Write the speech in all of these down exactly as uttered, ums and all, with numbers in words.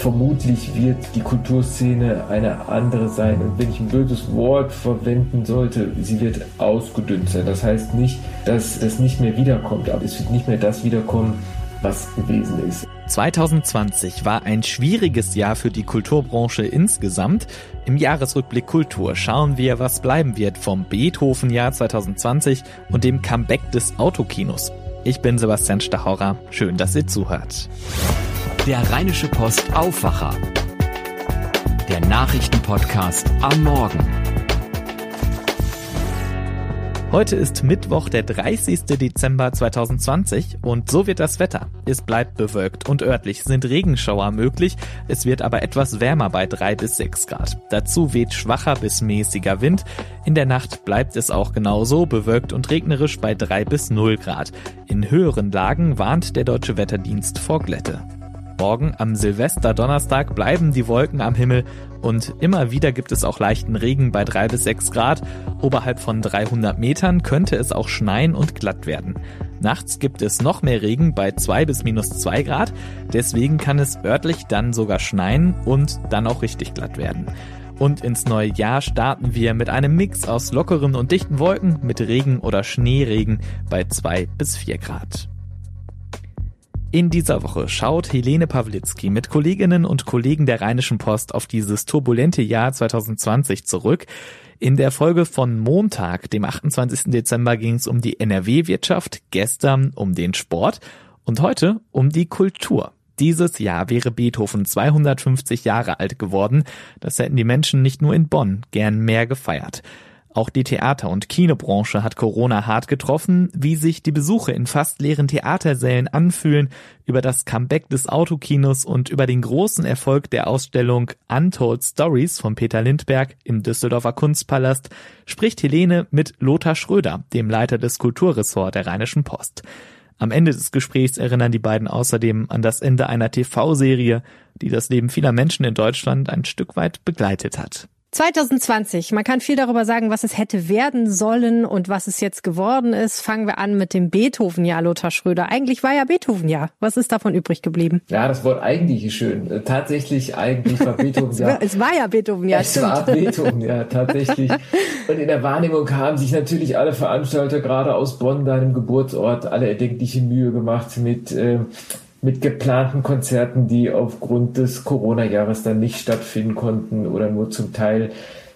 vermutlich wird die Kulturszene eine andere sein. Und wenn ich ein böses Wort verwenden sollte, sie wird ausgedünnt sein. Das heißt nicht, dass das nicht mehr wiederkommt, aber es wird nicht mehr das wiederkommen, was gewesen ist. zwanzig zwanzig war ein schwieriges Jahr für die Kulturbranche insgesamt. Im Jahresrückblick Kultur schauen wir, was bleiben wird vom Beethoven-Jahr zwanzig zwanzig und dem Comeback des Autokinos. Ich bin Sebastian Stahorra. Schön, dass ihr zuhört. Der Rheinische Post Aufwacher. Der Nachrichtenpodcast am Morgen. Heute ist Mittwoch, der dreißigsten Dezember zweitausendzwanzig und so wird das Wetter. Es bleibt bewölkt und örtlich sind Regenschauer möglich, es wird aber etwas wärmer bei drei bis sechs Grad. Dazu weht schwacher bis mäßiger Wind. In der Nacht bleibt es auch genauso, bewölkt und regnerisch bei drei bis null Grad. In höheren Lagen warnt der Deutsche Wetterdienst vor Glätte. Morgen am Silvesterdonnerstag bleiben die Wolken am Himmel und immer wieder gibt es auch leichten Regen bei drei bis sechs Grad. Oberhalb von dreihundert Metern könnte es auch schneien und glatt werden. Nachts gibt es noch mehr Regen bei zwei bis minus zwei Grad. Deswegen kann es örtlich dann sogar schneien und dann auch richtig glatt werden. Und ins neue Jahr starten wir mit einem Mix aus lockeren und dichten Wolken mit Regen oder Schneeregen bei zwei bis vier Grad. In dieser Woche schaut Helene Pawlitzki mit Kolleginnen und Kollegen der Rheinischen Post auf dieses turbulente Jahr zwanzig zwanzig zurück. In der Folge von Montag, dem achtundzwanzigsten Dezember, ging es um die N R W-Wirtschaft, gestern um den Sport und heute um die Kultur. Dieses Jahr wäre Beethoven zweihundertfünfzig Jahre alt geworden. Das hätten die Menschen nicht nur in Bonn gern mehr gefeiert. Auch die Theater- und Kinobranche hat Corona hart getroffen. Wie sich die Besuche in fast leeren Theatersälen anfühlen, über das Comeback des Autokinos und über den großen Erfolg der Ausstellung Untold Stories von Peter Lindbergh im Düsseldorfer Kunstpalast, spricht Helene mit Lothar Schröder, dem Leiter des Kulturressorts der Rheinischen Post. Am Ende des Gesprächs erinnern die beiden außerdem an das Ende einer T V-Serie, die das Leben vieler Menschen in Deutschland ein Stück weit begleitet hat. zwanzig zwanzig. Man kann viel darüber sagen, was es hätte werden sollen und was es jetzt geworden ist. Fangen wir an mit dem Beethoven-Jahr, Lothar Schröder. Eigentlich war ja Beethoven-Jahr. Was ist davon übrig geblieben? Ja, das Wort eigentlich ist schön. Tatsächlich, eigentlich war Beethoven-Jahr. Es war ja Beethoven-Jahr, stimmt. Es war Beethoven-Jahr, tatsächlich. Und in der Wahrnehmung haben sich natürlich alle Veranstalter, gerade aus Bonn, deinem Geburtsort, alle erdenkliche Mühe gemacht mit... Äh, mit geplanten Konzerten, die aufgrund des Corona-Jahres dann nicht stattfinden konnten oder nur zum Teil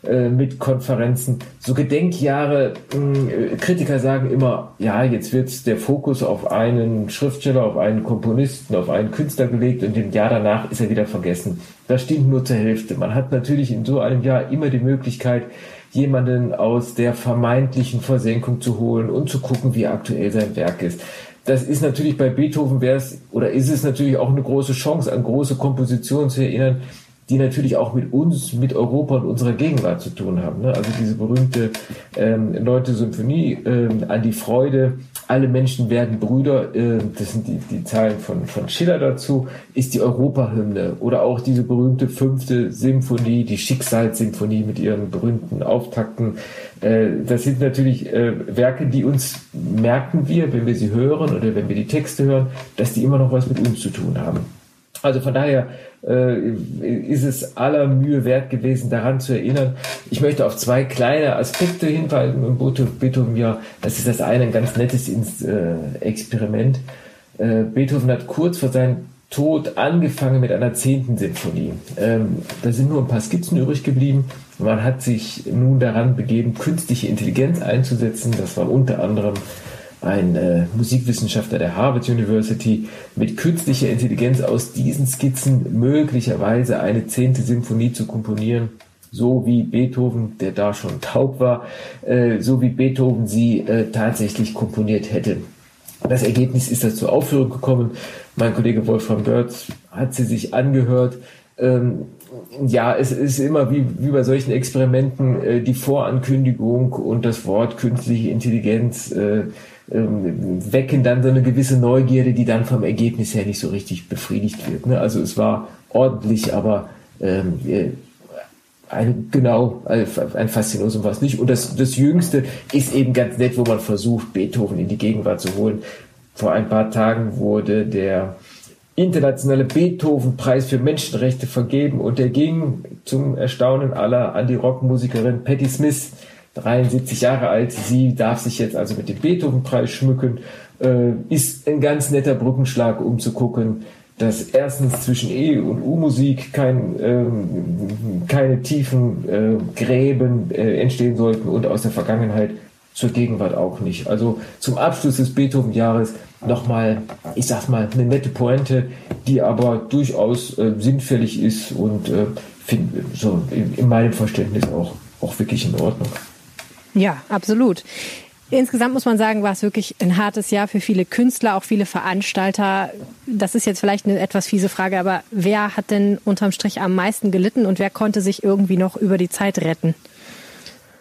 äh, mit Konferenzen. So Gedenkjahre, äh, Kritiker sagen immer, ja, jetzt wird der Fokus auf einen Schriftsteller, auf einen Komponisten, auf einen Künstler gelegt und im Jahr danach ist er wieder vergessen. Das stimmt nur zur Hälfte. Man hat natürlich in so einem Jahr immer die Möglichkeit, jemanden aus der vermeintlichen Versenkung zu holen und zu gucken, wie aktuell sein Werk ist. Das ist natürlich bei Beethoven wäre es oder ist es natürlich auch eine große Chance, an große Kompositionen zu erinnern, die natürlich auch mit uns, mit Europa und unserer Gegenwart zu tun haben. Ne? Also diese berühmte ähm, Neunte Symphonie, ähm, an die Freude, alle Menschen werden Brüder, äh, das sind die, die Zeilen von, von Schiller dazu, ist die Europahymne oder auch diese berühmte Fünfte Symphonie, die Schicksalssymphonie mit ihren berühmten Auftakten. Äh, das sind natürlich äh, Werke, die uns, merken wir, wenn wir sie hören oder wenn wir die Texte hören, dass die immer noch was mit uns zu tun haben. Also von daher äh, ist es aller Mühe wert gewesen, daran zu erinnern. Ich möchte auf zwei kleine Aspekte hinweisen im Beethoven-Jahr. Das ist das eine, ein ganz nettes Experiment. Äh, Beethoven hat kurz vor seinem Tod angefangen mit einer zehnten Sinfonie. Ähm, da sind nur ein paar Skizzen übrig geblieben. Man hat sich nun daran begeben, künstliche Intelligenz einzusetzen. Das war unter anderem ein äh, Musikwissenschaftler der Harvard University, mit künstlicher Intelligenz aus diesen Skizzen möglicherweise eine zehnte Symphonie zu komponieren, so wie Beethoven, der da schon taub war, äh, so wie Beethoven sie äh, tatsächlich komponiert hätte. Das Ergebnis ist dazu zur Aufführung gekommen. Mein Kollege Wolfram Börth hat sie sich angehört. Ähm, Ja, es ist immer wie, wie bei solchen Experimenten äh, die Vorankündigung und das Wort künstliche Intelligenz äh, ähm, wecken dann so eine gewisse Neugierde, die dann vom Ergebnis her nicht so richtig befriedigt wird. Ne? Also es war ordentlich, aber ähm, eine, genau, ein Faszinosum war es nicht. Und das, das Jüngste ist eben ganz nett, wo man versucht, Beethoven in die Gegenwart zu holen. Vor ein paar Tagen wurde der internationale Beethoven-Preis für Menschenrechte vergeben und er ging zum Erstaunen aller an die Rockmusikerin Patti Smith, dreiundsiebzig Jahre alt. Sie darf sich jetzt also mit dem Beethoven-Preis schmücken. Äh, ist ein ganz netter Brückenschlag, um zu gucken, dass erstens zwischen E- und U-Musik kein, ähm, keine tiefen äh, Gräben äh, entstehen sollten und aus der Vergangenheit zur Gegenwart auch nicht. Also zum Abschluss des Beethoven-Jahres nochmal, ich sag mal, eine nette Pointe, die aber durchaus äh, sinnfällig ist und äh, find, so in, in meinem Verständnis auch, auch wirklich in Ordnung. Ja, absolut. Insgesamt muss man sagen, war es wirklich ein hartes Jahr für viele Künstler, auch viele Veranstalter. Das ist jetzt vielleicht eine etwas fiese Frage, aber wer hat denn unterm Strich am meisten gelitten und wer konnte sich irgendwie noch über die Zeit retten?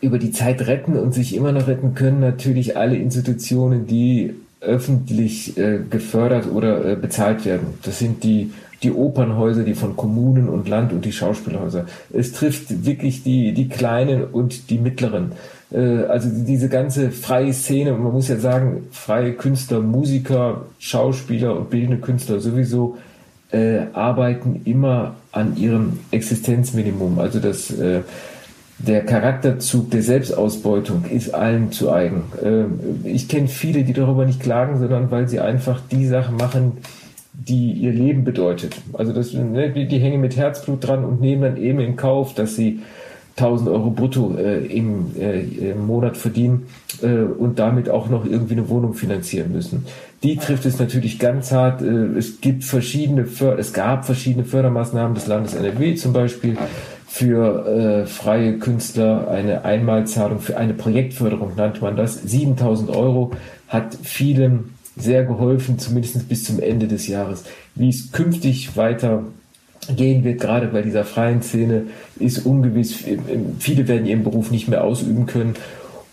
Über die Zeit retten und sich immer noch retten können natürlich alle Institutionen, die öffentlich äh, gefördert oder äh, bezahlt werden. Das sind die, die Opernhäuser, die von Kommunen und Land und die Schauspielhäuser. Es trifft wirklich die, die Kleinen und die Mittleren. Äh, also diese ganze freie Szene, man muss ja sagen, freie Künstler, Musiker, Schauspieler und bildende Künstler sowieso äh, arbeiten immer an ihrem Existenzminimum. Also das äh, Der Charakterzug der Selbstausbeutung ist allen zu eigen. Ich kenne viele, die darüber nicht klagen, sondern weil sie einfach die Sachen machen, die ihr Leben bedeutet. Also das, die hängen mit Herzblut dran und nehmen dann eben in Kauf, dass sie tausend Euro brutto im, im Monat verdienen und damit auch noch irgendwie eine Wohnung finanzieren müssen. Die trifft es natürlich ganz hart. Es gibt verschiedene, es gab verschiedene Fördermaßnahmen des Landes N R W zum Beispiel. Für äh, freie Künstler eine Einmalzahlung, für eine Projektförderung nannte man das. siebentausend Euro hat vielen sehr geholfen, zumindest bis zum Ende des Jahres. Wie es künftig weitergehen wird, gerade bei dieser freien Szene, ist ungewiss. Viele werden ihren Beruf nicht mehr ausüben können.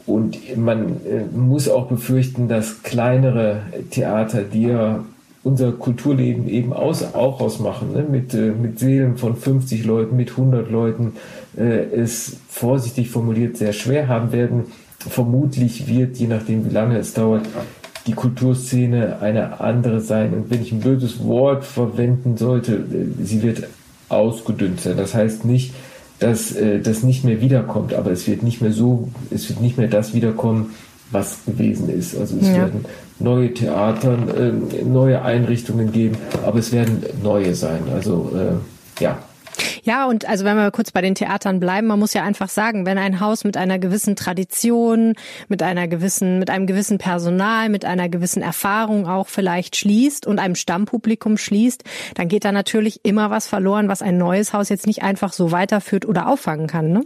Und man äh, muss auch befürchten, dass kleinere Theater, die ja unser Kulturleben eben aus, auch ausmachen, ne? mit, äh, mit Seelen von fünfzig Leuten, mit hundert Leuten, äh, es vorsichtig formuliert sehr schwer haben werden. Vermutlich wird, je nachdem wie lange es dauert, die Kulturszene eine andere sein. Und wenn ich ein böses Wort verwenden sollte, äh, sie wird ausgedünnt sein. Das heißt nicht, dass äh, das nicht mehr wiederkommt, aber es wird nicht mehr so, es wird nicht mehr das wiederkommen, was gewesen ist. Also es ja. werden neue Theater, äh, neue Einrichtungen geben, aber es werden neue sein. Also äh, ja. Ja, und also wenn wir kurz bei den Theatern bleiben, man muss ja einfach sagen, wenn ein Haus mit einer gewissen Tradition, mit einer gewissen, mit einem gewissen Personal, mit einer gewissen Erfahrung auch vielleicht schließt und einem Stammpublikum schließt, dann geht da natürlich immer was verloren, was ein neues Haus jetzt nicht einfach so weiterführt oder auffangen kann, ne?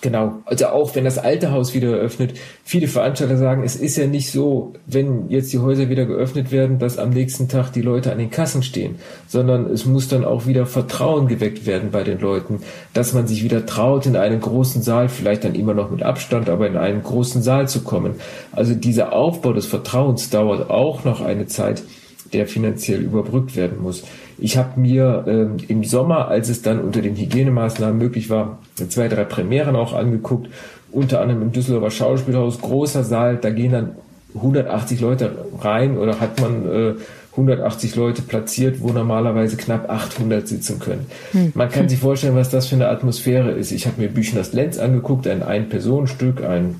Genau, also auch wenn das alte Haus wieder eröffnet, viele Veranstalter sagen, es ist ja nicht so, wenn jetzt die Häuser wieder geöffnet werden, dass am nächsten Tag die Leute an den Kassen stehen, sondern es muss dann auch wieder Vertrauen geweckt werden bei den Leuten, dass man sich wieder traut, in einen großen Saal, vielleicht dann immer noch mit Abstand, aber in einen großen Saal zu kommen. Also dieser Aufbau des Vertrauens dauert auch noch eine Zeit, der finanziell überbrückt werden muss. Ich habe mir ähm, im Sommer, als es dann unter den Hygienemaßnahmen möglich war, zwei, drei Premieren auch angeguckt, unter anderem im Düsseldorfer Schauspielhaus, großer Saal, da gehen dann hundertachtzig Leute rein oder hat man äh, hundertachtzig Leute platziert, wo normalerweise knapp achthundert sitzen können. Hm. Man kann sich vorstellen, was das für eine Atmosphäre ist. Ich habe mir Büchners Lenz angeguckt, ein Ein-Personen-Stück, ein,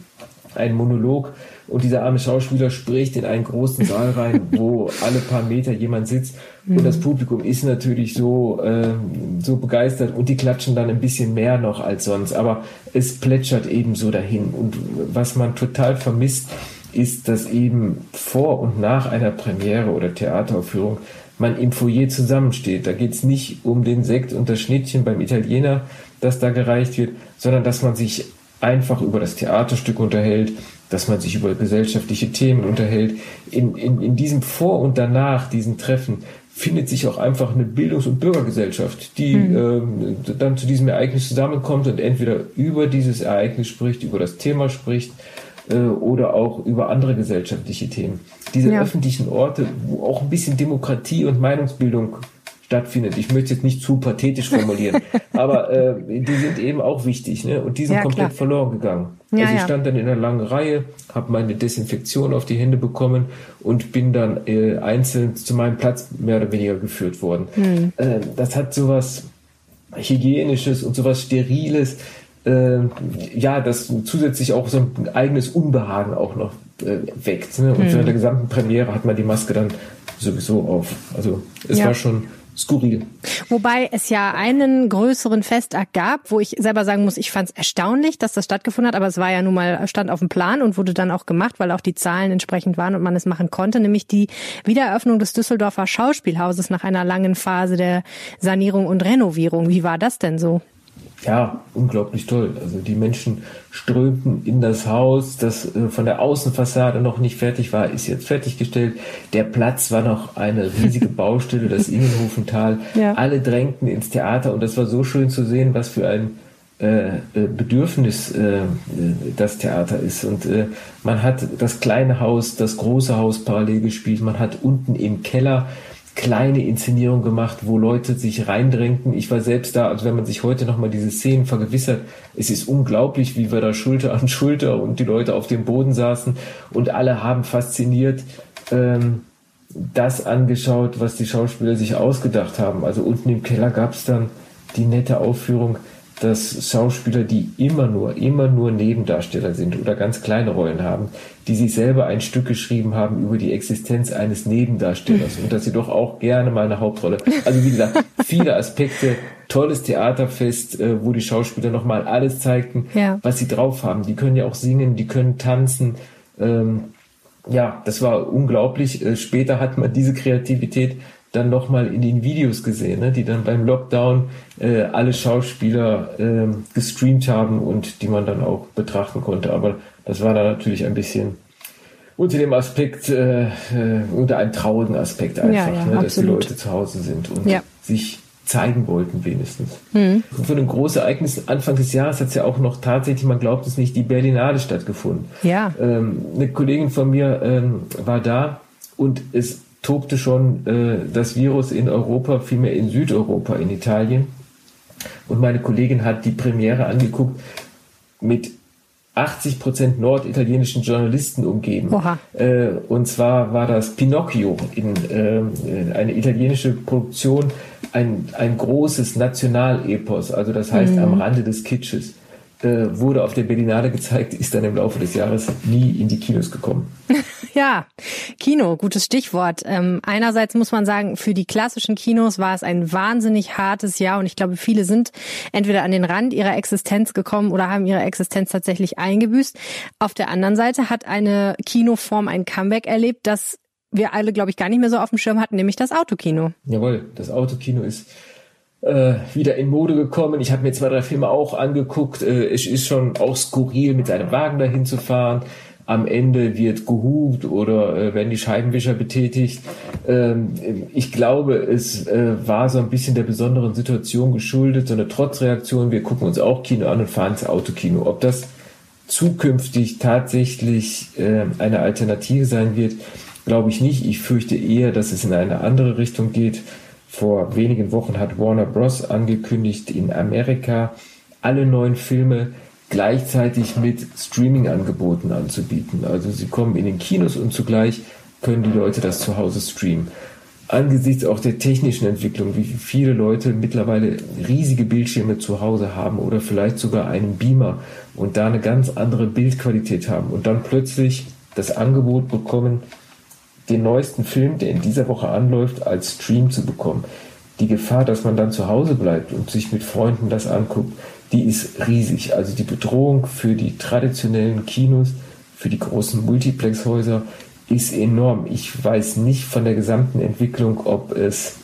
ein Monolog, und dieser arme Schauspieler spricht in einen großen Saal rein, wo alle paar Meter jemand sitzt. Und das Publikum ist natürlich so, äh, so begeistert. Und die klatschen dann ein bisschen mehr noch als sonst. Aber es plätschert eben so dahin. Und was man total vermisst, ist, dass eben vor und nach einer Premiere oder Theateraufführung man im Foyer zusammensteht. Da geht's nicht um den Sekt und das Schnittchen beim Italiener, das da gereicht wird, sondern dass man sich einfach über das Theaterstück unterhält, dass man sich über gesellschaftliche Themen unterhält. In, in, in diesem Vor- und Danach, diesen Treffen, findet sich auch einfach eine Bildungs- und Bürgergesellschaft, die mhm. äh, dann zu diesem Ereignis zusammenkommt und entweder über dieses Ereignis spricht, über das Thema spricht äh, oder auch über andere gesellschaftliche Themen. Diese ja. öffentlichen Orte, wo auch ein bisschen Demokratie und Meinungsbildung stattfindet. Ich möchte jetzt nicht zu pathetisch formulieren, aber äh, die sind eben auch wichtig, ne? Und die sind ja komplett klar verloren gegangen. Ja, also ich ja. stand dann in einer langen Reihe, habe meine Desinfektion auf die Hände bekommen und bin dann äh, einzeln zu meinem Platz mehr oder weniger geführt worden. Hm. Äh, das hat sowas Hygienisches und sowas Steriles, äh, ja, das zusätzlich auch so ein eigenes Unbehagen auch noch äh, weckt. Ne? Und hm. während der gesamten Premiere hat man die Maske dann sowieso auf. Also es ja. war schon skurril. Wobei es ja einen größeren Festakt gab, wo ich selber sagen muss, ich fand es erstaunlich, dass das stattgefunden hat, aber es war ja nun mal, stand auf dem Plan und wurde dann auch gemacht, weil auch die Zahlen entsprechend waren und man es machen konnte, nämlich die Wiedereröffnung des Düsseldorfer Schauspielhauses nach einer langen Phase der Sanierung und Renovierung. Wie war das denn so? Ja, unglaublich toll. Also die Menschen strömten in das Haus, das äh, von der Außenfassade noch nicht fertig war, ist jetzt fertiggestellt. Der Platz war noch eine riesige Baustelle, das Innenhofental. Ja. Alle drängten ins Theater und das war so schön zu sehen, was für ein äh, Bedürfnis äh, das Theater ist. Und äh, man hat das kleine Haus, das große Haus parallel gespielt. Man hat unten im Keller kleine Inszenierung gemacht, wo Leute sich reindrängten. Ich war selbst da, also wenn man sich heute nochmal diese Szenen vergewissert, es ist unglaublich, wie wir da Schulter an Schulter und die Leute auf dem Boden saßen und alle haben fasziniert ähm, das angeschaut, was die Schauspieler sich ausgedacht haben. Also unten im Keller gab es dann die nette Aufführung, dass Schauspieler, die immer nur, immer nur Nebendarsteller sind oder ganz kleine Rollen haben, die sich selber ein Stück geschrieben haben über die Existenz eines Nebendarstellers und dass sie doch auch gerne mal eine Hauptrolle. Also wie gesagt, viele Aspekte, tolles Theaterfest, wo die Schauspieler nochmal alles zeigten, ja. was sie drauf haben. Die können ja auch singen, die können tanzen. Ähm, ja, das war unglaublich. Später hat man diese Kreativität dann nochmal in den Videos gesehen, ne, die dann beim Lockdown äh, alle Schauspieler äh, gestreamt haben und die man dann auch betrachten konnte. Aber das war dann natürlich ein bisschen unter dem Aspekt, äh, äh, unter einem traurigen Aspekt einfach, ja, ja, ne, dass die Leute zu Hause sind und ja. sich zeigen wollten wenigstens. Mhm. Für ein großes Ereignis Anfang des Jahres hat es ja auch noch tatsächlich, man glaubt es nicht, die Berlinale stattgefunden. Ja. Ähm, eine Kollegin von mir ähm, war da und es tobte schon äh, das Virus in Europa, vielmehr in Südeuropa, in Italien. Und meine Kollegin hat die Premiere angeguckt, mit achtzig Prozent norditalienischen Journalisten umgeben. Äh, und zwar war das Pinocchio, in, äh, eine italienische Produktion, ein, ein großes Nationalepos, also das heißt mhm. am Rande des Kitsches. Wurde auf der Berlinale gezeigt, ist dann im Laufe des Jahres nie in die Kinos gekommen. Ja, Kino, gutes Stichwort. Ähm, einerseits muss man sagen, für die klassischen Kinos war es ein wahnsinnig hartes Jahr und ich glaube, viele sind entweder an den Rand ihrer Existenz gekommen oder haben ihre Existenz tatsächlich eingebüßt. Auf der anderen Seite hat eine Kinoform ein Comeback erlebt, das wir alle, glaube ich, gar nicht mehr so auf dem Schirm hatten, nämlich das Autokino. Jawohl, das Autokino ist Äh, wieder in Mode gekommen. Ich habe mir zwei, drei Filme auch angeguckt. Äh, es ist schon auch skurril, mit einem Wagen dahin zu fahren. Am Ende wird gehupt oder äh, werden die Scheibenwischer betätigt. Ähm, ich glaube, es äh, war so ein bisschen der besonderen Situation geschuldet, so eine Trotzreaktion. Wir gucken uns auch Kino an und fahren ins Autokino. Ob das zukünftig tatsächlich äh, eine Alternative sein wird, glaube ich nicht. Ich fürchte eher, dass es in eine andere Richtung geht. Vor wenigen Wochen hat Warner Bros. Angekündigt, in Amerika alle neuen Filme gleichzeitig mit Streaming-Angeboten anzubieten. Also sie kommen in den Kinos und zugleich können die Leute das zu Hause streamen. Angesichts auch der technischen Entwicklung, wie viele Leute mittlerweile riesige Bildschirme zu Hause haben oder vielleicht sogar einen Beamer und da eine ganz andere Bildqualität haben und dann plötzlich das Angebot bekommen, den neuesten Film, der in dieser Woche anläuft, als Stream zu bekommen. Die Gefahr, dass man dann zu Hause bleibt und sich mit Freunden das anguckt, die ist riesig. Also die Bedrohung für die traditionellen Kinos, für die großen Multiplexhäuser ist enorm. Ich weiß nicht von der gesamten Entwicklung, ob es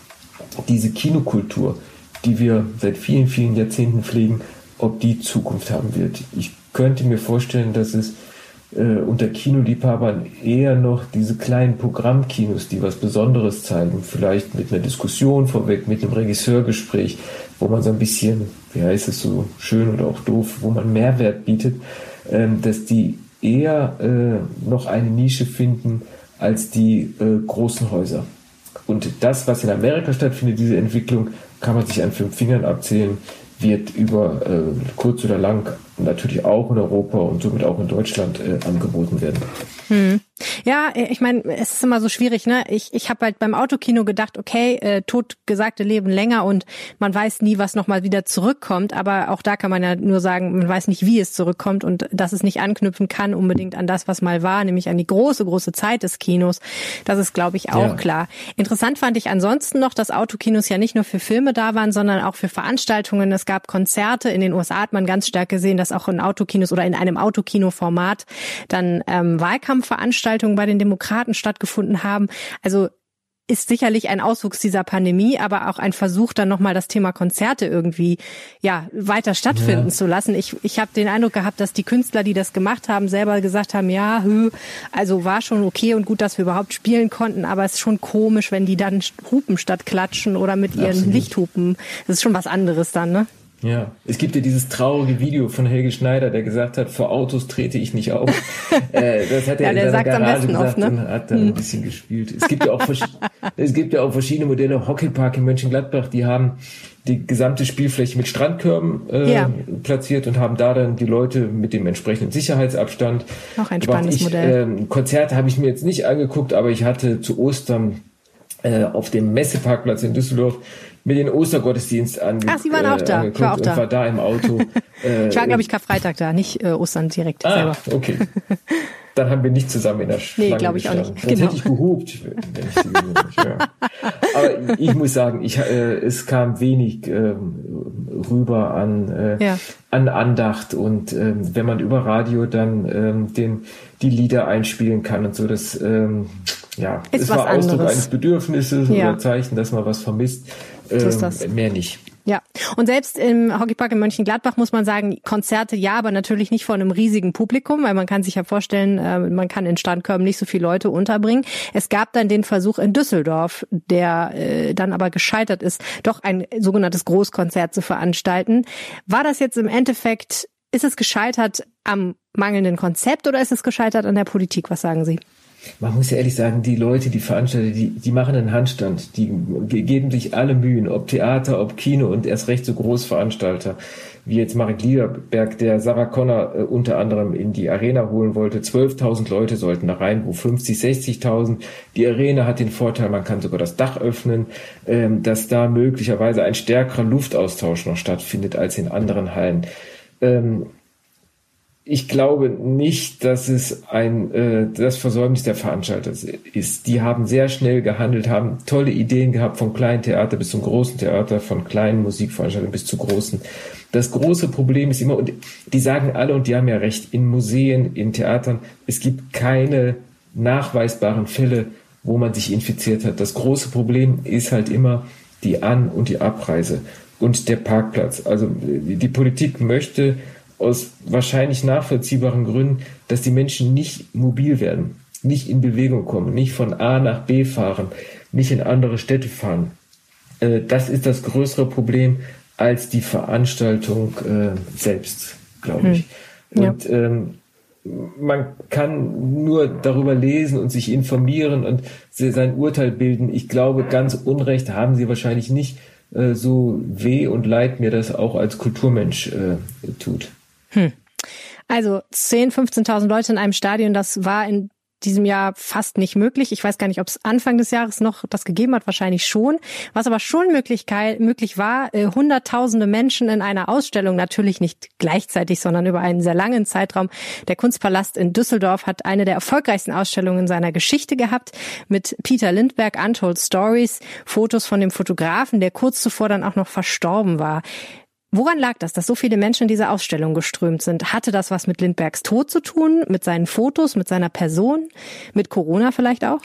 diese Kinokultur, die wir seit vielen, vielen Jahrzehnten pflegen, ob die Zukunft haben wird. Ich könnte mir vorstellen, dass es Äh, unter Kinoliebhabern eher noch diese kleinen Programmkinos, die was Besonderes zeigen, vielleicht mit einer Diskussion vorweg, mit einem Regisseurgespräch, wo man so ein bisschen, wie heißt es so, schön oder auch doof, wo man Mehrwert bietet, ähm, dass die eher äh, noch eine Nische finden als die äh, großen Häuser. Und das, was in Amerika stattfindet, diese Entwicklung, kann man sich an fünf Fingern abzählen, wird über äh, kurz oder lang natürlich auch in Europa und somit auch in Deutschland äh, angeboten werden. Hm. Ja, ich meine, es ist immer so schwierig, ne? Ich ich habe halt beim Autokino gedacht, okay, äh, totgesagte leben länger und man weiß nie, was nochmal wieder zurückkommt. Aber auch da kann man ja nur sagen, man weiß nicht, wie es zurückkommt und dass es nicht anknüpfen kann unbedingt an das, was mal war, nämlich an die große, große Zeit des Kinos. Das ist, glaube ich, auch ja. klar. Interessant fand ich ansonsten noch, dass Autokinos ja nicht nur für Filme da waren, sondern auch für Veranstaltungen. Es gab Konzerte. In den U S A hat man ganz stark gesehen, dass auch in Autokinos oder in einem Autokino-Format dann ähm, Wahlkampfveranstaltungen bei den Demokraten stattgefunden haben. Also ist sicherlich ein Auswuchs dieser Pandemie, aber auch ein Versuch, dann nochmal das Thema Konzerte irgendwie ja weiter stattfinden ja. zu lassen. Ich ich habe den Eindruck gehabt, dass die Künstler, die das gemacht haben, selber gesagt haben, ja, hö, also war schon okay und gut, dass wir überhaupt spielen konnten, aber es ist schon komisch, wenn die dann hupen statt klatschen oder mit ihren Absolut. Lichthupen. Das ist schon was anderes dann, ne? Ja, es gibt ja dieses traurige Video von Helge Schneider, der gesagt hat, vor Autos trete ich nicht auf. äh, das hat er ja, in der seiner Garage gesagt oft, ne? und hat dann hm. ein bisschen gespielt. Es gibt ja auch es gibt ja auch verschiedene Modelle. Hockeypark in Mönchengladbach, die haben die gesamte Spielfläche mit Strandkörben äh, ja. platziert und haben da dann die Leute mit dem entsprechenden Sicherheitsabstand. Auch ein spannendes ich, Modell. Äh, Konzerte habe ich mir jetzt nicht angeguckt, aber ich hatte zu Ostern äh, auf dem Messeparkplatz in Düsseldorf mir den Ostergottesdienst ange- Ach, Sie waren auch äh, da. Ich war auch da. Und war da im Auto. Äh, ich war, glaube ich, Karfreitag da, nicht äh, Ostern direkt ah, selber. Okay. Dann haben wir nicht zusammen in der Schlange Nee, glaube ich gestanden. Auch nicht. Genau. Sonst hätte ich gehupt, wenn ich sie nicht höre. Aber ich muss sagen, ich, äh, es kam wenig äh, rüber an, äh, ja. an Andacht. Und äh, wenn man über Radio dann äh, den, die Lieder einspielen kann und so, das äh, ja, ist es war Ausdruck anderes. Eines Bedürfnisses ja. oder Zeichen, dass man was vermisst. So ist das. Mehr nicht. Ja, und selbst im Hockeypark in Mönchengladbach muss man sagen, Konzerte ja, aber natürlich nicht vor einem riesigen Publikum, weil man kann sich ja vorstellen, man kann in Strandkörben nicht so viele Leute unterbringen. Es gab dann den Versuch in Düsseldorf, der dann aber gescheitert ist, doch ein sogenanntes Großkonzert zu veranstalten. War das jetzt im Endeffekt, ist es gescheitert am mangelnden Konzept oder ist es gescheitert an der Politik? Was sagen Sie? Man muss ja ehrlich sagen, die Leute, die Veranstalter, die, die machen einen Handstand. Die geben sich alle Mühen, ob Theater, ob Kino und erst recht so Großveranstalter wie jetzt Marek Liederberg, der Sarah Connor äh, unter anderem in die Arena holen wollte. zwölftausend Leute sollten da rein, wo fünfzig, sechzigtausend. Die Arena hat den Vorteil, man kann sogar das Dach öffnen, ähm, dass da möglicherweise ein stärkerer Luftaustausch noch stattfindet als in anderen Hallen. Ähm, Ich glaube nicht, dass es ein äh, das Versäumnis der Veranstalter ist. Die haben sehr schnell gehandelt, haben tolle Ideen gehabt, vom kleinen Theater bis zum großen Theater, von kleinen Musikveranstaltungen bis zu großen. Das große Problem ist immer, und die sagen alle, und die haben ja recht, in Museen, in Theatern, es gibt keine nachweisbaren Fälle, wo man sich infiziert hat. Das große Problem ist halt immer die An- und die Abreise und der Parkplatz. Also die Politik möchte aus wahrscheinlich nachvollziehbaren Gründen, dass die Menschen nicht mobil werden, nicht in Bewegung kommen, nicht von A nach B fahren, nicht in andere Städte fahren. Das ist das größere Problem als die Veranstaltung selbst, glaube ich. Hm. Ja. Und ähm, man kann nur darüber lesen und sich informieren und sein Urteil bilden. Ich glaube, ganz Unrecht haben sie wahrscheinlich nicht. So weh und leid mir das auch als Kulturmensch äh, tut. Hm. Also zehntausend, fünfzehntausend Leute in einem Stadion, das war in diesem Jahr fast nicht möglich. Ich weiß gar nicht, ob es Anfang des Jahres noch das gegeben hat, wahrscheinlich schon. Was aber schon Möglichkeit, möglich war, äh, hunderttausende Menschen in einer Ausstellung, natürlich nicht gleichzeitig, sondern über einen sehr langen Zeitraum. Der Kunstpalast in Düsseldorf hat eine der erfolgreichsten Ausstellungen seiner Geschichte gehabt mit Peter Lindbergh, Untold Stories, Fotos von dem Fotografen, der kurz zuvor dann auch noch verstorben war. Woran lag das, dass so viele Menschen in diese Ausstellung geströmt sind? Hatte das was mit Lindberghs Tod zu tun, mit seinen Fotos, mit seiner Person, mit Corona vielleicht auch?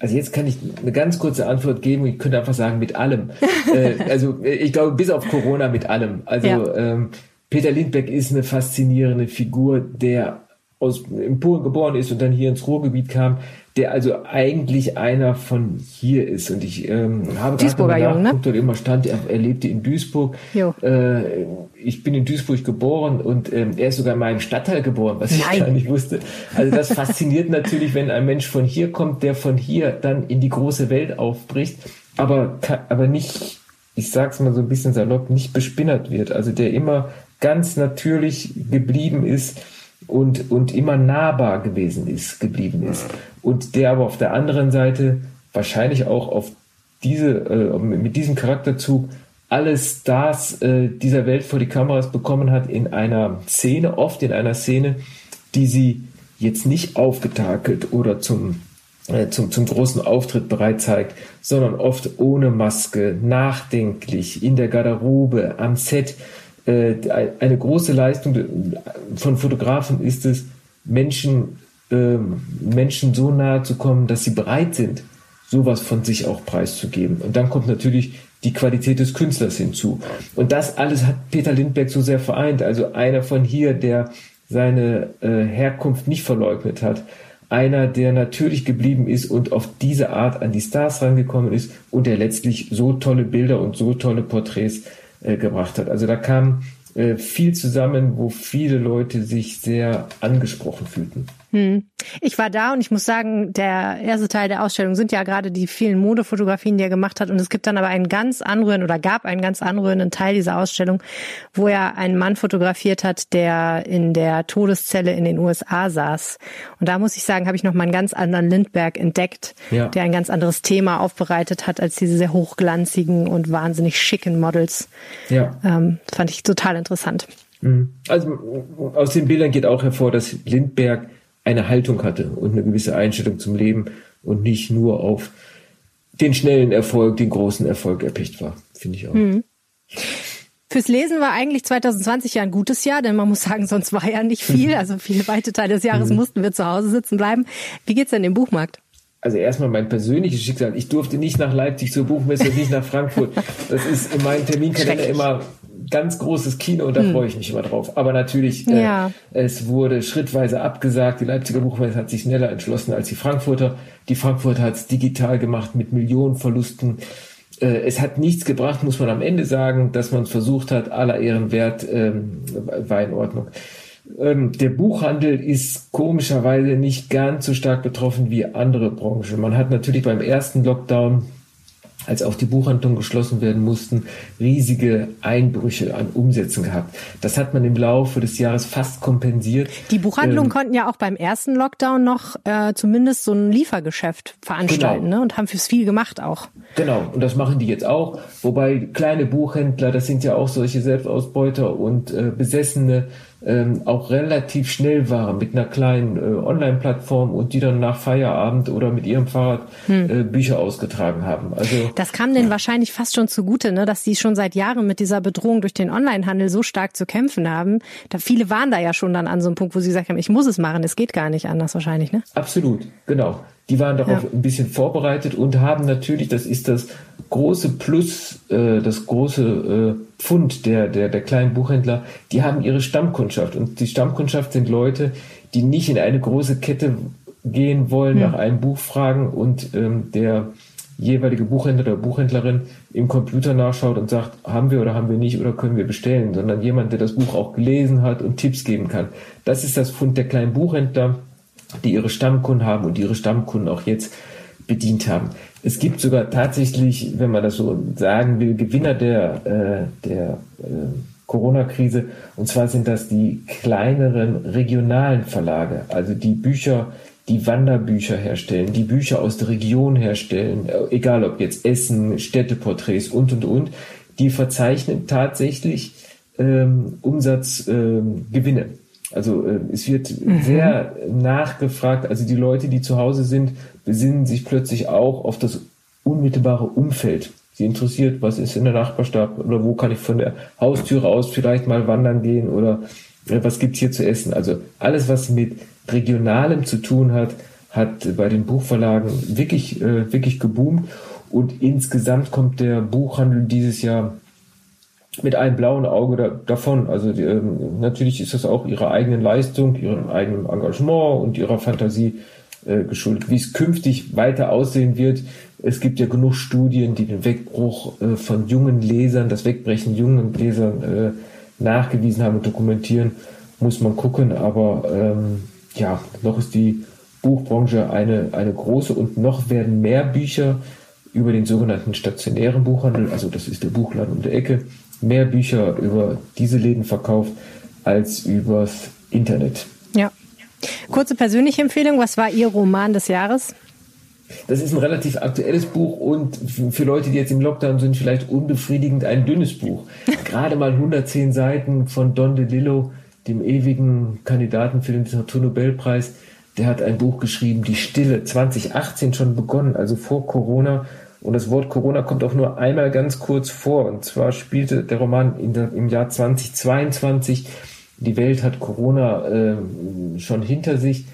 Also jetzt kann ich eine ganz kurze Antwort geben. Ich könnte einfach sagen, mit allem. äh, also ich glaube, bis auf Corona mit allem. Also ja. ähm, Peter Lindbergh ist eine faszinierende Figur, der aus in Polen geboren ist und dann hier ins Ruhrgebiet kam, der also eigentlich einer von hier ist. Und ich ähm, habe Duisburger Jung, ne? Dort immer stand, er, er lebte in Duisburg. Äh, ich bin in Duisburg geboren und ähm, er ist sogar in meinem Stadtteil geboren, was Nein. ich gar nicht wusste. Also das fasziniert natürlich, wenn ein Mensch von hier kommt, der von hier dann in die große Welt aufbricht, aber, aber nicht, ich sag's mal so ein bisschen salopp, nicht bespinnert wird. Also der immer ganz natürlich geblieben ist, und und immer nahbar gewesen ist, geblieben ist. Und der aber auf der anderen Seite wahrscheinlich auch auf diese äh, mit diesem Charakterzug alle Stars äh, dieser Welt vor die Kameras bekommen hat in einer Szene, oft in einer Szene, die sie jetzt nicht aufgetakelt oder zum äh, zum zum großen Auftritt bereit zeigt, sondern oft ohne Maske, nachdenklich, in der Garderobe, am Set. Eine große Leistung von Fotografen ist es, Menschen, äh, Menschen so nahe zu kommen, dass sie bereit sind, sowas von sich auch preiszugeben. Und dann kommt natürlich die Qualität des Künstlers hinzu. Und das alles hat Peter Lindbergh so sehr vereint. Also einer von hier, der seine äh, Herkunft nicht verleugnet hat. Einer, der natürlich geblieben ist und auf diese Art an die Stars rangekommen ist und der letztlich so tolle Bilder und so tolle Porträts gebracht hat. Also da kam äh, viel zusammen, wo viele Leute sich sehr angesprochen fühlten. Hm. Ich war da und ich muss sagen, der erste Teil der Ausstellung sind ja gerade die vielen Modefotografien, die er gemacht hat. Und es gibt dann aber einen ganz anrührenden oder gab einen ganz anrührenden Teil dieser Ausstellung, wo er einen Mann fotografiert hat, der in der Todeszelle in den U S A saß. Und da muss ich sagen, habe ich nochmal einen ganz anderen Lindbergh entdeckt, ja. der ein ganz anderes Thema aufbereitet hat als diese sehr hochglanzigen und wahnsinnig schicken Models. Ja. Ähm, fand ich total interessant. Also aus den Bildern geht auch hervor, dass Lindbergh eine Haltung hatte und eine gewisse Einstellung zum Leben und nicht nur auf den schnellen Erfolg, den großen Erfolg erpicht war, finde ich auch. Mhm. Fürs Lesen war eigentlich zwanzig zwanzig ja ein gutes Jahr, denn man muss sagen, sonst war ja nicht viel. Also viele weite Teile des Jahres mhm. mussten wir zu Hause sitzen bleiben. Wie geht's denn im Buchmarkt? Also erstmal mein persönliches Schicksal. Ich durfte nicht nach Leipzig zur Buchmesse, nicht nach Frankfurt. Das ist in meinem Terminkalender immer ganz großes Kino und da hm. freue ich mich immer drauf. Aber natürlich, ja. äh, es wurde schrittweise abgesagt. Die Leipziger Buchmesse hat sich schneller entschlossen als die Frankfurter. Die Frankfurter hat es digital gemacht mit Millionenverlusten. Äh, es hat nichts gebracht, muss man am Ende sagen, dass man es versucht hat. Aller Ehren wert, ähm, war in Ordnung. Ähm, der Buchhandel ist komischerweise nicht ganz so stark betroffen wie andere Branchen. Man hat natürlich beim ersten Lockdown, als auch die Buchhandlungen geschlossen werden mussten, riesige Einbrüche an Umsätzen gehabt. Das hat man im Laufe des Jahres fast kompensiert. Die Buchhandlungen ähm, konnten ja auch beim ersten Lockdown noch äh, zumindest so ein Liefergeschäft veranstalten, genau. ne? Und haben fürs viel gemacht auch. Genau, und das machen die jetzt auch. Wobei kleine Buchhändler, das sind ja auch solche Selbstausbeuter und äh, Besessene, Ähm, auch relativ schnell waren mit einer kleinen äh, Online-Plattform und die dann nach Feierabend oder mit ihrem Fahrrad hm. äh, Bücher ausgetragen haben. Also das kam denen ja. wahrscheinlich fast schon zugute, ne, dass die schon seit Jahren mit dieser Bedrohung durch den Online-Handel so stark zu kämpfen haben. Da viele waren da ja schon dann an so einem Punkt, wo sie gesagt haben, ich muss es machen, es geht gar nicht anders wahrscheinlich, ne? Absolut, genau. Die waren darauf ja. ein bisschen vorbereitet und haben natürlich, das ist das große Plus, äh, das große äh, Pfund der, der, der kleinen Buchhändler, die haben ihre Stammkundschaft. Und die Stammkundschaft sind Leute, die nicht in eine große Kette gehen wollen, ja. nach einem Buch fragen und ähm, der jeweilige Buchhändler oder Buchhändlerin im Computer nachschaut und sagt, haben wir oder haben wir nicht oder können wir bestellen, sondern jemand, der das Buch auch gelesen hat und Tipps geben kann. Das ist das Pfund der kleinen Buchhändler, die ihre Stammkunden haben und ihre Stammkunden auch jetzt bedient haben. Es gibt sogar tatsächlich, wenn man das so sagen will, Gewinner der, äh, der äh, Corona-Krise. Und zwar sind das die kleineren regionalen Verlage, also die Bücher, die Wanderbücher herstellen, die Bücher aus der Region herstellen, egal ob jetzt Essen, Städteporträts und, und, und. Die verzeichnen tatsächlich ähm, Umsatzgewinne. Ähm, Also äh, es wird mhm. sehr nachgefragt, also die Leute, die zu Hause sind, besinnen sich plötzlich auch auf das unmittelbare Umfeld. Sie interessiert, was ist in der Nachbarschaft oder wo kann ich von der Haustüre aus vielleicht mal wandern gehen oder äh, was gibt's hier zu essen. Also alles, was mit Regionalem zu tun hat, hat bei den Buchverlagen wirklich, äh, wirklich geboomt. Und insgesamt kommt der Buchhandel dieses Jahr mit einem blauen Auge da, davon. Also die, natürlich ist das auch ihrer eigenen Leistung, ihrem eigenen Engagement und ihrer Fantasie äh, geschuldet. Wie es künftig weiter aussehen wird, es gibt ja genug Studien, die den Wegbruch äh, von jungen Lesern, das Wegbrechen jungen Lesern äh, nachgewiesen haben und dokumentieren, muss man gucken. Aber ähm, ja, noch ist die Buchbranche eine, eine große und noch werden mehr Bücher über den sogenannten stationären Buchhandel, also das ist der Buchladen um die Ecke, mehr Bücher über diese Läden verkauft als übers Internet. Ja. Kurze persönliche Empfehlung, was war Ihr Roman des Jahres? Das ist ein relativ aktuelles Buch und für Leute, die jetzt im Lockdown sind, vielleicht unbefriedigend ein dünnes Buch. Gerade mal hundertzehn Seiten von Don DeLillo, dem ewigen Kandidaten für den Literaturnobelpreis. Der hat ein Buch geschrieben, Die Stille, zwanzig achtzehn schon begonnen, also vor Corona. Und das Wort Corona kommt auch nur einmal ganz kurz vor. Und zwar spielte der Roman in der, im Jahr zweitausendzweiundzwanzig. Die Welt hat Corona äh, schon hinter sich.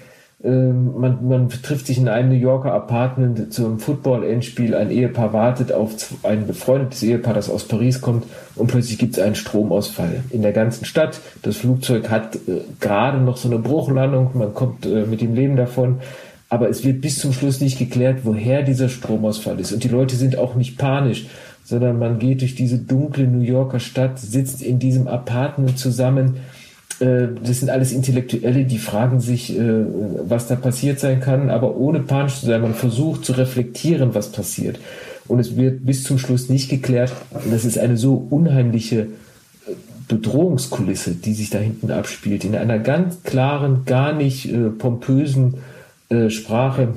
Äh, man, man trifft sich in einem New Yorker Apartment zum Football-Endspiel. Ein Ehepaar wartet auf ein befreundetes Ehepaar, das aus Paris kommt. Und plötzlich gibt es einen Stromausfall in der ganzen Stadt. Das Flugzeug hat äh, gerade noch so eine Bruchlandung. Man kommt äh, mit dem Leben davon. Aber es wird bis zum Schluss nicht geklärt, woher dieser Stromausfall ist. Und die Leute sind auch nicht panisch, sondern man geht durch diese dunkle New Yorker Stadt, sitzt in diesem Apartment zusammen. Das sind alles Intellektuelle, die fragen sich, was da passiert sein kann, aber ohne panisch zu sein. Man versucht zu reflektieren, was passiert. Und es wird bis zum Schluss nicht geklärt. Das ist eine so unheimliche Bedrohungskulisse, die sich da hinten abspielt. In einer ganz klaren, gar nicht pompösen Sprache.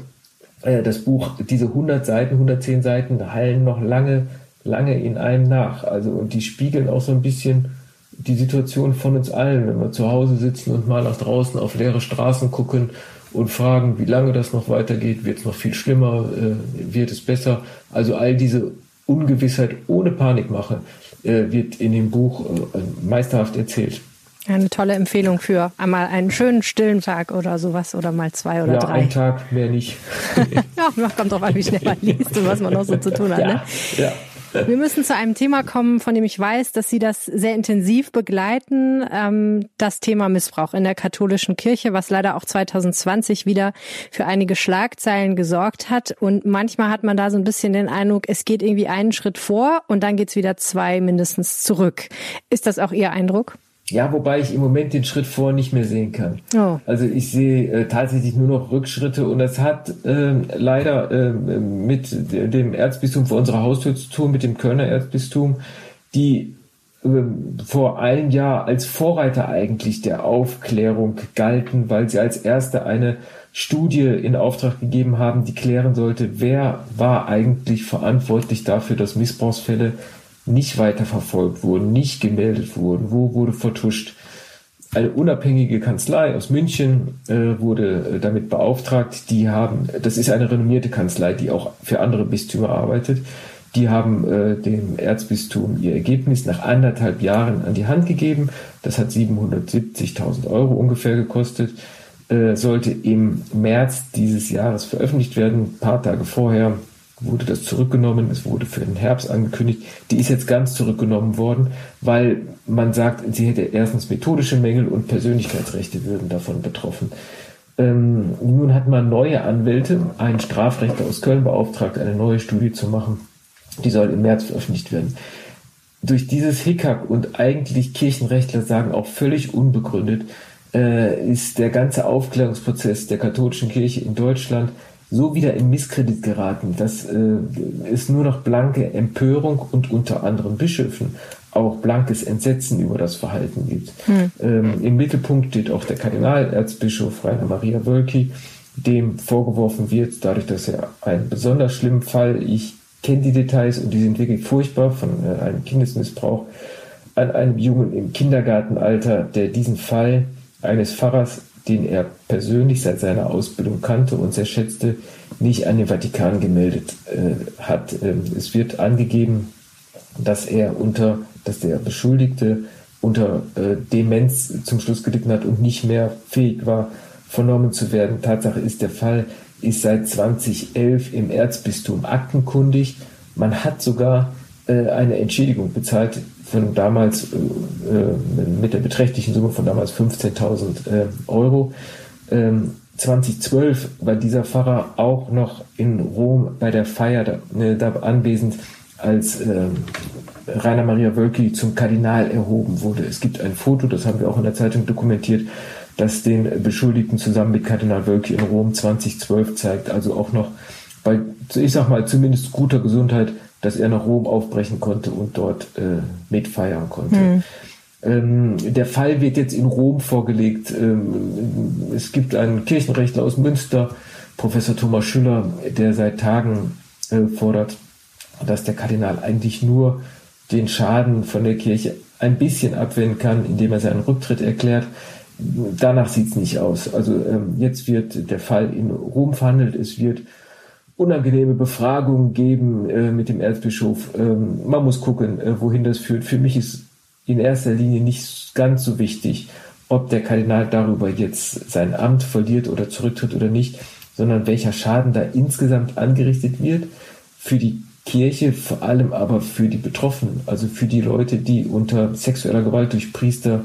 Das Buch, diese hundert Seiten, hundertzehn Seiten, hallen noch lange, lange in einem nach. Also, und die spiegeln auch so ein bisschen die Situation von uns allen, wenn wir zu Hause sitzen und mal nach draußen auf leere Straßen gucken und fragen, wie lange das noch weitergeht, wird es noch viel schlimmer, äh, wird es besser? Also all diese Ungewissheit ohne Panikmache äh, wird in dem Buch äh, meisterhaft erzählt. Eine tolle Empfehlung für einmal einen schönen stillen Tag oder sowas oder mal zwei oder ja, drei. Ja, einen Tag, mehr nicht. Ja, kommt drauf an, wie schnell man liest und was man noch so zu tun hat. Ja, ne? Ja. Wir müssen zu einem Thema kommen, von dem ich weiß, dass Sie das sehr intensiv begleiten, ähm, das Thema Missbrauch in der katholischen Kirche, was leider auch zwanzig zwanzig wieder für einige Schlagzeilen gesorgt hat. Und manchmal hat man da so ein bisschen den Eindruck, es geht irgendwie einen Schritt vor und dann geht's wieder zwei mindestens zurück. Ist das auch Ihr Eindruck? Ja, wobei ich im Moment den Schritt vor nicht mehr sehen kann. Oh. Also ich sehe äh, tatsächlich nur noch Rückschritte und das hat äh, leider äh, mit dem Erzbistum vor unserer Haustür zu tun, mit dem Kölner Erzbistum, die äh, vor einem Jahr als Vorreiter eigentlich der Aufklärung galten, weil sie als erste eine Studie in Auftrag gegeben haben, die klären sollte, wer war eigentlich verantwortlich dafür, dass Missbrauchsfälle nicht weiterverfolgt wurden, nicht gemeldet wurden, wo wurde vertuscht. Eine unabhängige Kanzlei aus München äh, wurde damit beauftragt. Die haben, das ist eine renommierte Kanzlei, die auch für andere Bistümer arbeitet. Die haben äh, dem Erzbistum ihr Ergebnis nach anderthalb Jahren an die Hand gegeben. Das hat siebenhundertsiebzigtausend Euro ungefähr gekostet. Äh, sollte im März dieses Jahres veröffentlicht werden, ein paar Tage vorher wurde das zurückgenommen, es wurde für den Herbst angekündigt, die ist jetzt ganz zurückgenommen worden, weil man sagt, sie hätte erstens methodische Mängel und Persönlichkeitsrechte würden davon betroffen. Ähm, nun hat man neue Anwälte, einen Strafrechtler aus Köln beauftragt, eine neue Studie zu machen, die soll im März veröffentlicht werden. Durch dieses Hickhack und eigentlich Kirchenrechtler sagen auch völlig unbegründet, äh, ist der ganze Aufklärungsprozess der katholischen Kirche in Deutschland so wieder in Misskredit geraten, dass äh, es nur noch blanke Empörung und unter anderem Bischöfen auch blankes Entsetzen über das Verhalten gibt. Hm. Ähm, im Mittelpunkt steht auch der Kardinalerzbischof Rainer Maria Woelki, dem vorgeworfen wird, dadurch, dass er einen besonders schlimmen Fall, ich kenne die Details und die sind wirklich furchtbar, von äh, einem Kindesmissbrauch an einem Jungen im Kindergartenalter, der diesen Fall eines Pfarrers, den er persönlich seit seiner Ausbildung kannte und sehr schätzte, nicht an den Vatikan gemeldet äh, hat. Ähm, es wird angegeben, dass er unter, dass der Beschuldigte unter äh, Demenz zum Schluss gelitten hat und nicht mehr fähig war, vernommen zu werden. Tatsache ist, der Fall ist seit zweitausendelf im Erzbistum aktenkundig. Man hat sogar äh, eine Entschädigung bezahlt von damals äh, mit der beträchtlichen Summe von damals fünfzehntausend äh, Euro. Ähm, zweitausendzwölf war dieser Pfarrer auch noch in Rom bei der Feier da, ne, da anwesend, als äh, Rainer Maria Woelki zum Kardinal erhoben wurde. Es gibt ein Foto, das haben wir auch in der Zeitung dokumentiert, das den Beschuldigten zusammen mit Kardinal Woelki in Rom zweitausendzwölf zeigt. Also auch noch bei, ich sag mal, zumindest guter Gesundheit, dass er nach Rom aufbrechen konnte und dort äh, mitfeiern konnte. Hm. Ähm, der Fall wird jetzt in Rom vorgelegt. Ähm, es gibt einen Kirchenrechtler aus Münster, Professor Thomas Schüller, der seit Tagen äh, fordert, dass der Kardinal eigentlich nur den Schaden von der Kirche ein bisschen abwenden kann, indem er seinen Rücktritt erklärt. Danach sieht es nicht aus. Also ähm, jetzt wird der Fall in Rom verhandelt. Es wird unangenehme Befragungen geben äh, mit dem Erzbischof. Ähm, man muss gucken, äh, wohin das führt. Für mich ist in erster Linie nicht ganz so wichtig, ob der Kardinal darüber jetzt sein Amt verliert oder zurücktritt oder nicht, sondern welcher Schaden da insgesamt angerichtet wird für die Kirche, vor allem aber für die Betroffenen, also für die Leute, die unter sexueller Gewalt durch Priester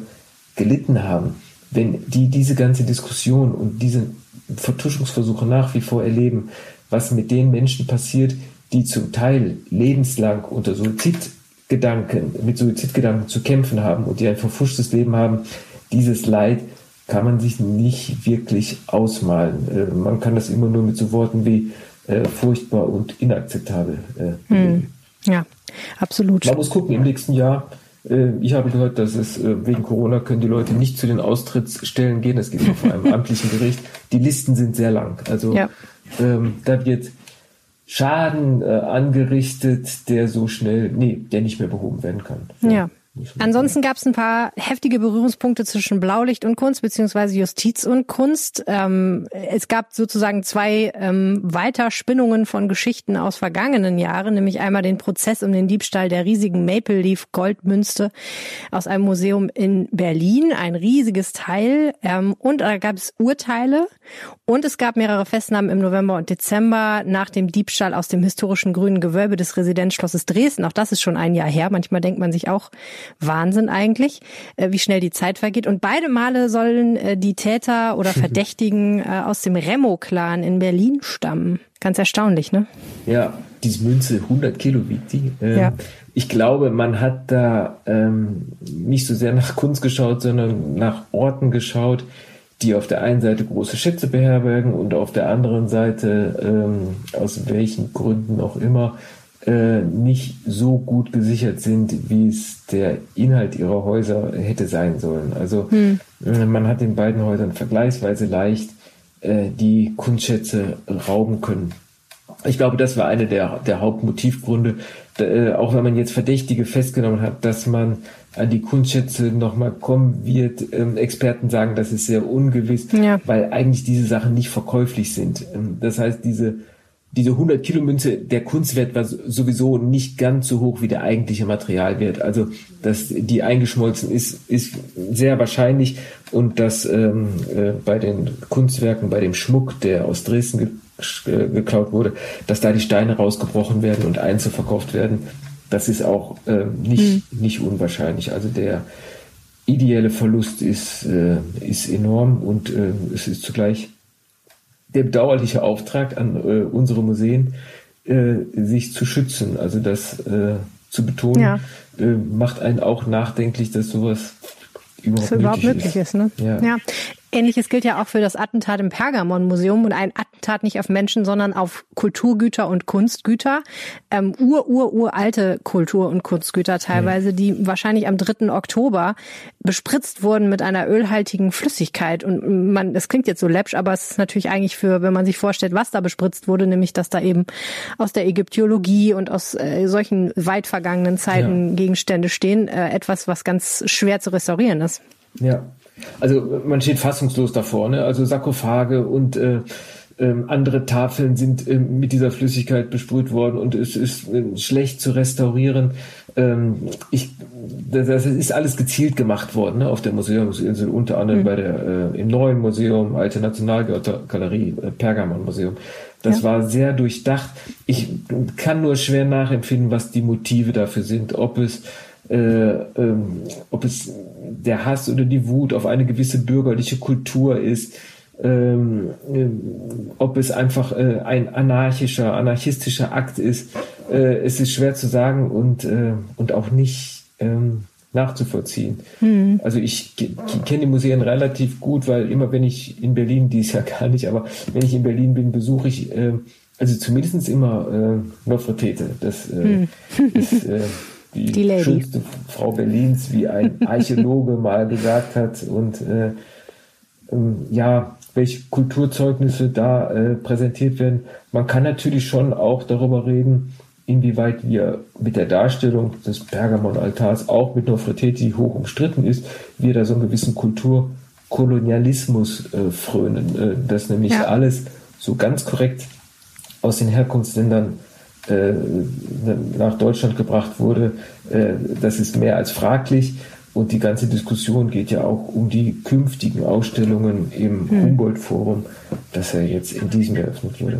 gelitten haben. Wenn die diese ganze Diskussion und diese Vertuschungsversuche nach wie vor erleben, was mit den Menschen passiert, die zum Teil lebenslang unter Suizidgedanken, mit Suizidgedanken zu kämpfen haben und die ein verfuschtes Leben haben, dieses Leid kann man sich nicht wirklich ausmalen. Man kann das immer nur mit so Worten wie Äh, furchtbar und inakzeptabel. Äh, hm. Ja, absolut. Man muss gucken, im nächsten Jahr, äh, ich habe gehört, dass es äh, wegen Corona können die Leute nicht zu den Austrittsstellen gehen, das geht nur vor einem amtlichen Gericht. Die Listen sind sehr lang. Also ja. ähm, da wird Schaden äh, angerichtet, der so schnell, nee, der nicht mehr behoben werden kann. Ja. ja. Ansonsten gab es ein paar heftige Berührungspunkte zwischen Blaulicht und Kunst, beziehungsweise Justiz und Kunst. Ähm, es gab sozusagen zwei ähm, Weiterspinnungen von Geschichten aus vergangenen Jahren, nämlich einmal den Prozess um den Diebstahl der riesigen Maple Leaf Goldmünze aus einem Museum in Berlin, ein riesiges Teil. Ähm, und da gab es Urteile und es gab mehrere Festnahmen im November und Dezember nach dem Diebstahl aus dem historischen grünen Gewölbe des Residenzschlosses Dresden. Auch das ist schon ein Jahr her. Manchmal denkt man sich auch, Wahnsinn eigentlich, wie schnell die Zeit vergeht. Und beide Male sollen die Täter oder Verdächtigen aus dem Remo-Clan in Berlin stammen. Ganz erstaunlich, ne? Ja, diese Münze, hundert Kilo wiegt die. Ähm, ja. Ich glaube, man hat da ähm, nicht so sehr nach Kunst geschaut, sondern nach Orten geschaut, die auf der einen Seite große Schätze beherbergen und auf der anderen Seite, ähm, aus welchen Gründen auch immer, nicht so gut gesichert sind, wie es der Inhalt ihrer Häuser hätte sein sollen. Also hm. man hat den beiden Häusern vergleichsweise leicht äh, die Kunstschätze rauben können. Ich glaube, das war eine der, der Hauptmotivgründe, äh, auch wenn man jetzt Verdächtige festgenommen hat, dass man an die Kunstschätze nochmal kommen wird. Ähm, Experten sagen, das ist sehr ungewiss, ja. weil eigentlich diese Sachen nicht verkäuflich sind. Ähm, das heißt, diese Diese hundert Kilo Münze, der Kunstwert war sowieso nicht ganz so hoch wie der eigentliche Materialwert. Also, dass die eingeschmolzen ist, ist sehr wahrscheinlich. Und dass ähm, äh, bei den Kunstwerken, bei dem Schmuck, der aus Dresden ge- äh, geklaut wurde, dass da die Steine rausgebrochen werden und einzeln verkauft werden, das ist auch äh, nicht, mhm. nicht unwahrscheinlich. Also der ideelle Verlust ist, äh, ist enorm und äh, es ist zugleich der bedauerliche Auftrag an äh, unsere Museen, äh, sich zu schützen, also das äh, zu betonen, ja. äh, macht einen auch nachdenklich, dass sowas überhaupt, das überhaupt möglich ist. ist ne? ja. Ja. Ähnliches gilt ja auch für das Attentat im Pergamon-Museum und ein Attentat nicht auf Menschen, sondern auf Kulturgüter und Kunstgüter. Ähm, ur, ur, uralte Kultur- und Kunstgüter teilweise, ja. die wahrscheinlich am dritten Oktober bespritzt wurden mit einer ölhaltigen Flüssigkeit. Und man, das klingt jetzt so läppsch, aber es ist natürlich eigentlich für, wenn man sich vorstellt, was da bespritzt wurde, nämlich dass da eben aus der Ägyptologie und aus äh, solchen weit vergangenen Zeiten ja. Gegenstände stehen, äh, etwas, was ganz schwer zu restaurieren ist. Ja. Also man steht fassungslos davor, ne? Also Sarkophage und äh, äh, andere Tafeln sind äh, mit dieser Flüssigkeit besprüht worden und es ist äh, schlecht zu restaurieren. Ähm, ich, das, das ist alles gezielt gemacht worden, ne? Auf der Museumsinsel, unter anderem mhm. bei der äh, im neuen Museum, Alte Nationalgalerie, äh, Pergamon-Museum. Das ja. war sehr durchdacht. Ich kann nur schwer nachempfinden, was die Motive dafür sind, ob es Äh, ähm, ob es der Hass oder die Wut auf eine gewisse bürgerliche Kultur ist, ähm, ob es einfach äh, ein anarchischer, anarchistischer Akt ist. Äh, es ist schwer zu sagen und, äh, und auch nicht ähm, nachzuvollziehen. Hm. Also ich kenne die Museen relativ gut, weil immer wenn ich in Berlin, dies ja gar nicht, aber wenn ich in Berlin bin, besuche ich äh, also zumindest immer äh, Nofretete. Das äh, hm. ist äh, die, die schönste Frau Berlins, wie ein Archäologe mal gesagt hat. Und äh, ähm, ja, welche Kulturzeugnisse da äh, präsentiert werden. Man kann natürlich schon auch darüber reden, inwieweit wir mit der Darstellung des Pergamon-Altars, auch mit Nofretete, die hoch umstritten ist, wir da so einen gewissen Kulturkolonialismus äh, frönen, äh, dass nämlich ja. alles so ganz korrekt aus den Herkunftsländern äh, nach Deutschland gebracht wurde. Äh, das ist mehr als fraglich. Und die ganze Diskussion geht ja auch um die künftigen Ausstellungen im hm. Humboldt-Forum, das ja jetzt in diesem geöffnet wurde.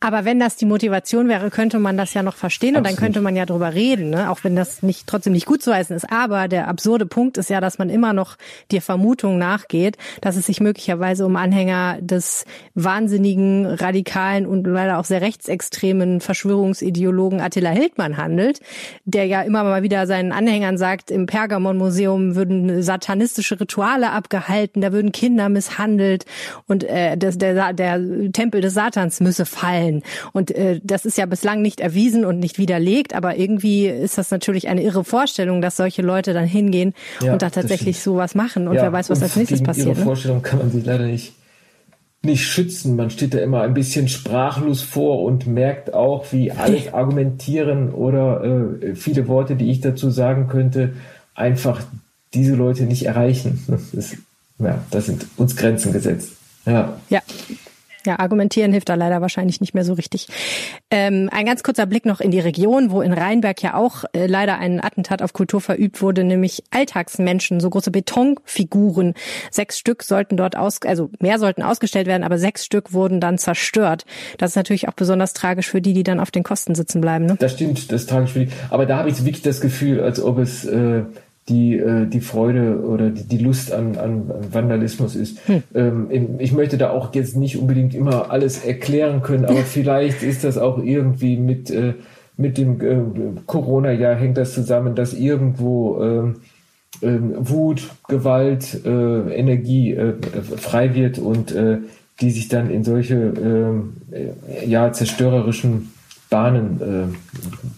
Aber wenn das die Motivation wäre, könnte man das ja noch verstehen. Absolut. Und dann könnte man ja drüber reden, ne? Auch wenn das nicht trotzdem nicht gut zu heißen ist. Aber der absurde Punkt ist ja, dass man immer noch der Vermutung nachgeht, dass es sich möglicherweise um Anhänger des wahnsinnigen, radikalen und leider auch sehr rechtsextremen Verschwörungsideologen Attila Hildmann handelt, der ja immer mal wieder seinen Anhängern sagt, im Pergamon-Museum würden satanistische Rituale abgehalten, da würden Kinder misshandelt und äh, das, der, der Tempel des Satans müsse fallen. Und äh, das ist ja bislang nicht erwiesen und nicht widerlegt, aber irgendwie ist das natürlich eine irre Vorstellung, dass solche Leute dann hingehen ja, und da tatsächlich sowas machen und ja, wer weiß, was als nächstes passiert. Ihre ne? Vorstellung kann man sich leider nicht, nicht schützen. Man steht da immer ein bisschen sprachlos vor und merkt auch, wie alles argumentieren oder äh, viele Worte, die ich dazu sagen könnte, einfach diese Leute nicht erreichen. Das ist, ja, das sind uns Grenzen gesetzt. Ja. Ja. Ja, argumentieren hilft da leider wahrscheinlich nicht mehr so richtig. Ähm, ein ganz kurzer Blick noch in die Region, wo in Rheinberg ja auch äh, leider ein Attentat auf Kultur verübt wurde, nämlich Alltagsmenschen, so große Betonfiguren. Sechs Stück sollten dort aus, also mehr sollten ausgestellt werden, aber sechs Stück wurden dann zerstört. Das ist natürlich auch besonders tragisch für die, die dann auf den Kosten sitzen bleiben. Ne? Das stimmt, das ist tragisch für die. Aber da habe ich wirklich das Gefühl, als ob es äh die die Freude oder die, die Lust an, an Vandalismus ist. Hm. Ähm, ich möchte da auch jetzt nicht unbedingt immer alles erklären können, aber vielleicht ist das auch irgendwie mit äh, mit dem äh, Corona-Jahr hängt das zusammen, dass irgendwo ähm, ähm, Wut, Gewalt, äh, Energie äh, frei wird und äh, die sich dann in solche äh, ja zerstörerischen Bahnen äh,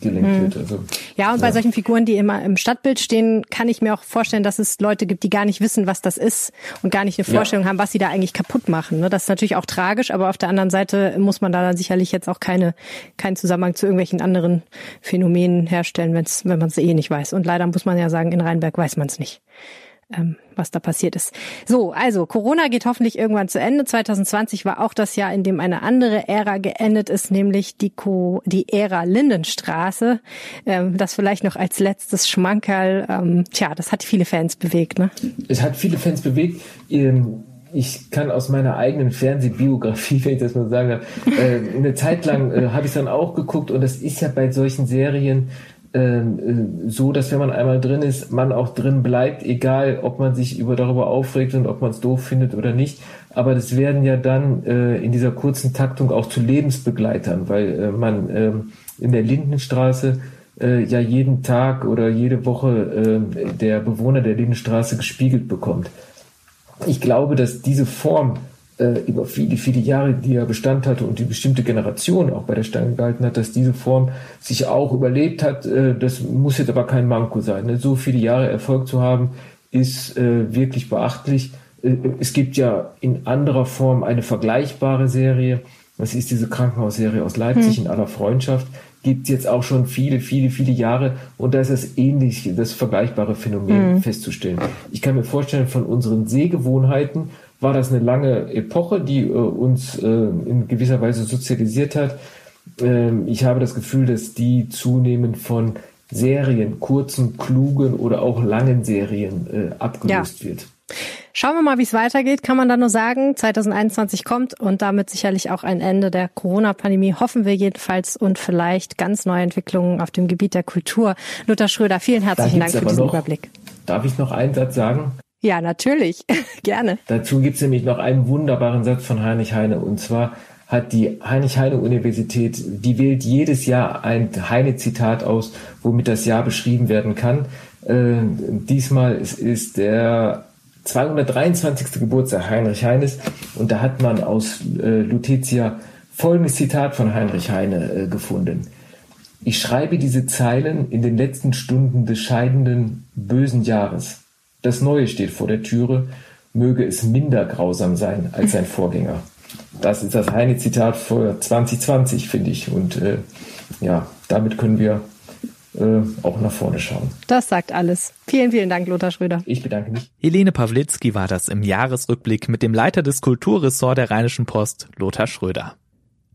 gelenkt hm. wird. Also, ja, und bei ja. solchen Figuren, die immer im Stadtbild stehen, kann ich mir auch vorstellen, dass es Leute gibt, die gar nicht wissen, was das ist und gar nicht eine Vorstellung ja. haben, was sie da eigentlich kaputt machen. Das ist natürlich auch tragisch, aber auf der anderen Seite muss man da dann sicherlich jetzt auch keine keinen Zusammenhang zu irgendwelchen anderen Phänomenen herstellen, wenn's, wenn man es eh nicht weiß. Und leider muss man ja sagen, in Rheinberg weiß man es nicht, was da passiert ist. So, also Corona geht hoffentlich irgendwann zu Ende. zwanzig zwanzig war auch das Jahr, in dem eine andere Ära geendet ist, nämlich die, Co- die Ära Lindenstraße. Ähm, das vielleicht noch als letztes Schmankerl. Ähm, tja, das hat viele Fans bewegt, ne? Es hat viele Fans bewegt. Ich kann aus meiner eigenen Fernsehbiografie, wenn ich das mal sagen darf, äh, eine Zeit lang äh, habe ich es dann auch geguckt und das ist ja bei solchen Serien so, dass wenn man einmal drin ist, man auch drin bleibt, egal ob man sich über darüber aufregt und ob man es doof findet oder nicht. Aber das werden ja dann äh, in dieser kurzen Taktung auch zu Lebensbegleitern, weil äh, man äh, in der Lindenstraße äh, ja jeden Tag oder jede Woche äh, der Bewohner der Lindenstraße gespiegelt bekommt. Ich glaube, dass diese Form äh, über viele, viele Jahre, die er Bestand hatte und die bestimmte Generation auch bei der Stange gehalten hat, dass diese Form sich auch überlebt hat. Äh, das muss jetzt aber kein Manko sein. Ne? So viele Jahre Erfolg zu haben, ist äh, wirklich beachtlich. Äh, es gibt ja in anderer Form eine vergleichbare Serie. Das ist diese Krankenhausserie aus Leipzig, hm. in aller Freundschaft. Gibt es jetzt auch schon viele, viele, viele Jahre. Und da ist das ähnlich, das vergleichbare Phänomen hm. festzustellen. Ich kann mir vorstellen, von unseren Sehgewohnheiten war das eine lange Epoche, die äh, uns äh, in gewisser Weise sozialisiert hat. Ähm, ich habe das Gefühl, dass die zunehmend von Serien, kurzen, klugen oder auch langen Serien äh, abgelöst ja. wird. Schauen wir mal, wie es weitergeht, kann man da nur sagen. zwanzig einundzwanzig kommt und damit sicherlich auch ein Ende der Corona-Pandemie, hoffen wir jedenfalls, und vielleicht ganz neue Entwicklungen auf dem Gebiet der Kultur. Lothar Schröder, vielen herzlichen Dank für diesen noch, Überblick. Darf ich noch einen Satz sagen? Ja, natürlich. Gerne. Dazu gibt es nämlich noch einen wunderbaren Satz von Heinrich Heine. Und zwar hat die Heinrich-Heine-Universität, die wählt jedes Jahr ein Heine-Zitat aus, womit das Jahr beschrieben werden kann. Äh, diesmal ist, ist der zweihundertdreiundzwanzigste Geburtstag Heinrich Heines. Und da hat man aus äh, Lutetia folgendes Zitat von Heinrich Heine äh, gefunden. Ich schreibe diese Zeilen in den letzten Stunden des scheidenden, bösen Jahres. Das Neue steht vor der Türe, möge es minder grausam sein als sein Vorgänger. Das ist das Heine-Zitat für zwanzig zwanzig, finde ich. Und äh, ja, damit können wir äh, auch nach vorne schauen. Das sagt alles. Vielen, vielen Dank, Lothar Schröder. Ich bedanke mich. Helene Pawlitzki war das im Jahresrückblick mit dem Leiter des Kulturressorts der Rheinischen Post, Lothar Schröder.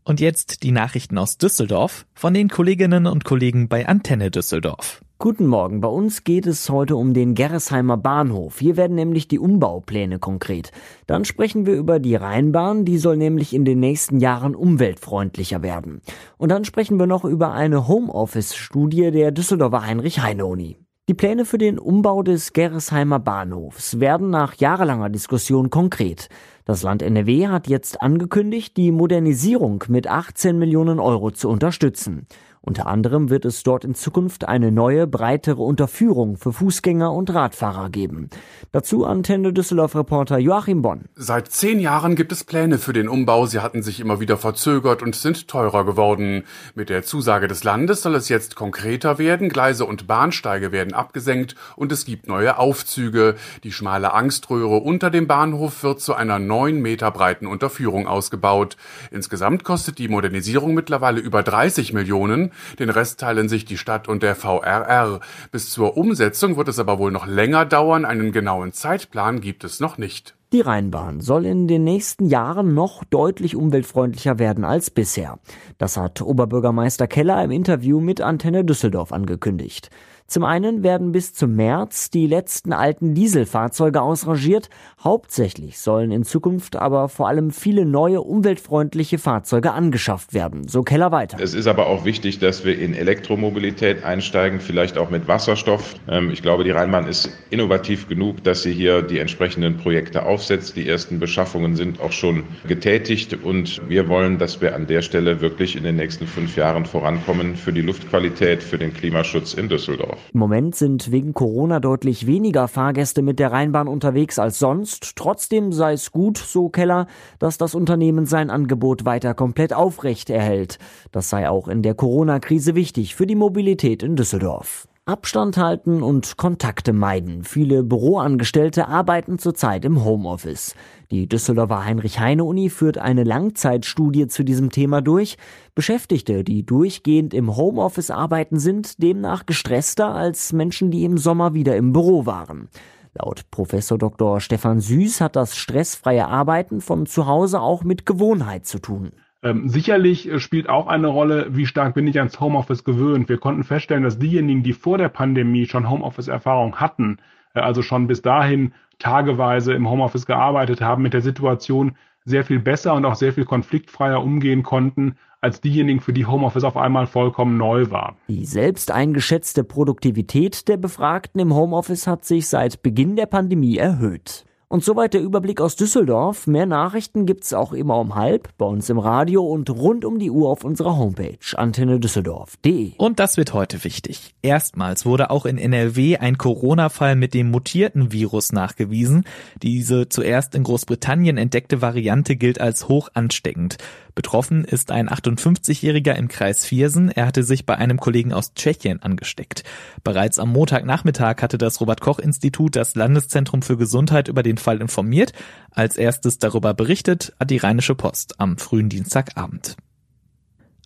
Und jetzt die Nachrichten aus Düsseldorf von den Kolleginnen und Kollegen bei Antenne Düsseldorf. Guten Morgen, bei uns geht es heute um den Gerresheimer Bahnhof. Hier werden nämlich die Umbaupläne konkret. Dann sprechen wir über die Rheinbahn, die soll nämlich in den nächsten Jahren umweltfreundlicher werden. Und dann sprechen wir noch über eine Homeoffice-Studie der Düsseldorfer Heinrich-Heine-Uni. Die Pläne für den Umbau des Gerresheimer Bahnhofs werden nach jahrelanger Diskussion konkret. Das Land N R W hat jetzt angekündigt, die Modernisierung mit achtzehn Millionen Euro zu unterstützen. Unter anderem wird es dort in Zukunft eine neue, breitere Unterführung für Fußgänger und Radfahrer geben. Dazu Antenne Düsseldorf-Reporter Joachim Bonn. Seit zehn Jahren gibt es Pläne für den Umbau. Sie hatten sich immer wieder verzögert und sind teurer geworden. Mit der Zusage des Landes soll es jetzt konkreter werden. Gleise und Bahnsteige werden abgesenkt und es gibt neue Aufzüge. Die schmale Angströhre unter dem Bahnhof wird zu einer neun Meter breiten Unterführung ausgebaut. Insgesamt kostet die Modernisierung mittlerweile über dreißig Millionen. Den Rest teilen sich die Stadt und der V R R. Bis zur Umsetzung wird es aber wohl noch länger dauern. Einen genauen Zeitplan gibt es noch nicht. Die Rheinbahn soll in den nächsten Jahren noch deutlich umweltfreundlicher werden als bisher. Das hat Oberbürgermeister Keller im Interview mit Antenne Düsseldorf angekündigt. Zum einen werden bis zum März die letzten alten Dieselfahrzeuge ausrangiert. Hauptsächlich sollen in Zukunft aber vor allem viele neue umweltfreundliche Fahrzeuge angeschafft werden, so Keller weiter. Es ist aber auch wichtig, dass wir in Elektromobilität einsteigen, vielleicht auch mit Wasserstoff. Ich glaube, die Rheinbahn ist innovativ genug, dass sie hier die entsprechenden Projekte aufsetzt. Die ersten Beschaffungen sind auch schon getätigt und wir wollen, dass wir an der Stelle wirklich in den nächsten fünf Jahren vorankommen für die Luftqualität, für den Klimaschutz in Düsseldorf. Im Moment sind wegen Corona deutlich weniger Fahrgäste mit der Rheinbahn unterwegs als sonst. Trotzdem sei es gut, so Keller, dass das Unternehmen sein Angebot weiter komplett aufrecht erhält. Das sei auch in der Corona-Krise wichtig für die Mobilität in Düsseldorf. Abstand halten und Kontakte meiden. Viele Büroangestellte arbeiten zurzeit im Homeoffice. Die Düsseldorfer Heinrich-Heine-Uni führt eine Langzeitstudie zu diesem Thema durch. Beschäftigte, die durchgehend im Homeoffice arbeiten, sind demnach gestresster als Menschen, die im Sommer wieder im Büro waren. Laut Professor Doktor Stefan Süß hat das stressfreie Arbeiten von zu Hause auch mit Gewohnheit zu tun. Ähm, sicherlich spielt auch eine Rolle, wie stark bin ich ans Homeoffice gewöhnt. Wir konnten feststellen, dass diejenigen, die vor der Pandemie schon Homeoffice-Erfahrung hatten, äh, also schon bis dahin tageweise im Homeoffice gearbeitet haben, mit der Situation sehr viel besser und auch sehr viel konfliktfreier umgehen konnten, als diejenigen, für die Homeoffice auf einmal vollkommen neu war. Die selbst eingeschätzte Produktivität der Befragten im Homeoffice hat sich seit Beginn der Pandemie erhöht. Und soweit der Überblick aus Düsseldorf. Mehr Nachrichten gibt's auch immer um halb, bei uns im Radio und rund um die Uhr auf unserer Homepage antenne Düsseldorf punkt de. Und das wird heute wichtig. Erstmals wurde auch in N R W ein Corona-Fall mit dem mutierten Virus nachgewiesen. Diese zuerst in Großbritannien entdeckte Variante gilt als hoch ansteckend. Betroffen ist ein achtundfünfzigjähriger im Kreis Viersen. Er hatte sich bei einem Kollegen aus Tschechien angesteckt. Bereits am Montagnachmittag hatte das Robert-Koch-Institut das Landeszentrum für Gesundheit über den Fall informiert. Als erstes darüber berichtet hat die Rheinische Post am frühen Dienstagabend.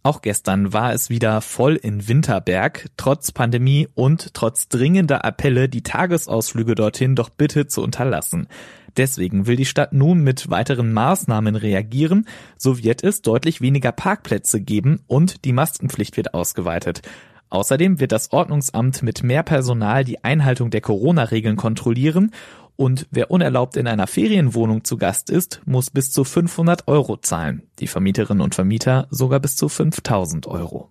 Auch gestern war es wieder voll in Winterberg, trotz Pandemie und trotz dringender Appelle, die Tagesausflüge dorthin doch bitte zu unterlassen. Deswegen will die Stadt nun mit weiteren Maßnahmen reagieren. So wird es deutlich weniger Parkplätze geben und die Maskenpflicht wird ausgeweitet. Außerdem wird das Ordnungsamt mit mehr Personal die Einhaltung der Corona-Regeln kontrollieren. Und wer unerlaubt in einer Ferienwohnung zu Gast ist, muss bis zu fünfhundert Euro zahlen. Die Vermieterinnen und Vermieter sogar bis zu fünftausend Euro.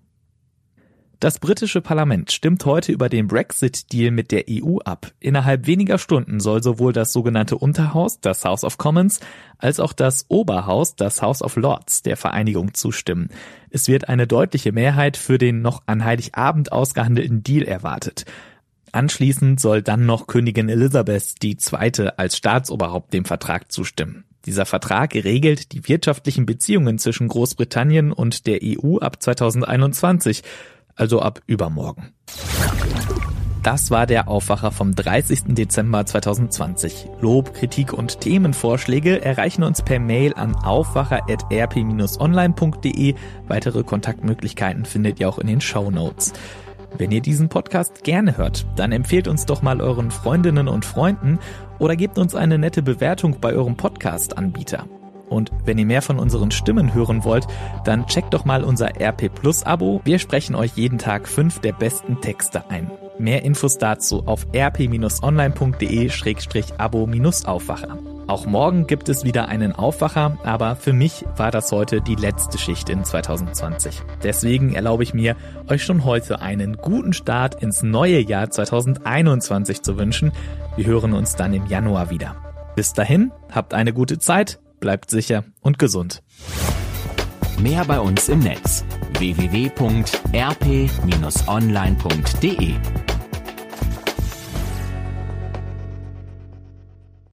Das britische Parlament stimmt heute über den Brexit-Deal mit der E U ab. Innerhalb weniger Stunden soll sowohl das sogenannte Unterhaus, das House of Commons, als auch das Oberhaus, das House of Lords, der Vereinigung zustimmen. Es wird eine deutliche Mehrheit für den noch an Heiligabend ausgehandelten Deal erwartet. Anschließend soll dann noch Königin Elisabeth die Zweite als Staatsoberhaupt dem Vertrag zustimmen. Dieser Vertrag regelt die wirtschaftlichen Beziehungen zwischen Großbritannien und der E U ab zweitausendeinundzwanzig. Also ab übermorgen. Das war der Aufwacher vom dreißigsten Dezember zweitausendzwanzig. Lob, Kritik und Themenvorschläge erreichen uns per Mail an aufwacher at r p dash online punkt d e. Weitere Kontaktmöglichkeiten findet ihr auch in den Shownotes. Wenn ihr diesen Podcast gerne hört, dann empfehlt uns doch mal euren Freundinnen und Freunden oder gebt uns eine nette Bewertung bei eurem Podcast-Anbieter. Und wenn ihr mehr von unseren Stimmen hören wollt, dann checkt doch mal unser R P Plus Abo. Wir sprechen euch jeden Tag fünf der besten Texte ein. Mehr Infos dazu auf r p dash online punkt d e slash abo dash aufwacher. Auch morgen gibt es wieder einen Aufwacher, aber für mich war das heute die letzte Schicht in zweitausendzwanzig. Deswegen erlaube ich mir, euch schon heute einen guten Start ins neue Jahr zweitausendeinundzwanzig zu wünschen. Wir hören uns dann im Januar wieder. Bis dahin, habt eine gute Zeit. Bleibt sicher und gesund. Mehr bei uns im Netz w w w punkt r p dash online punkt d e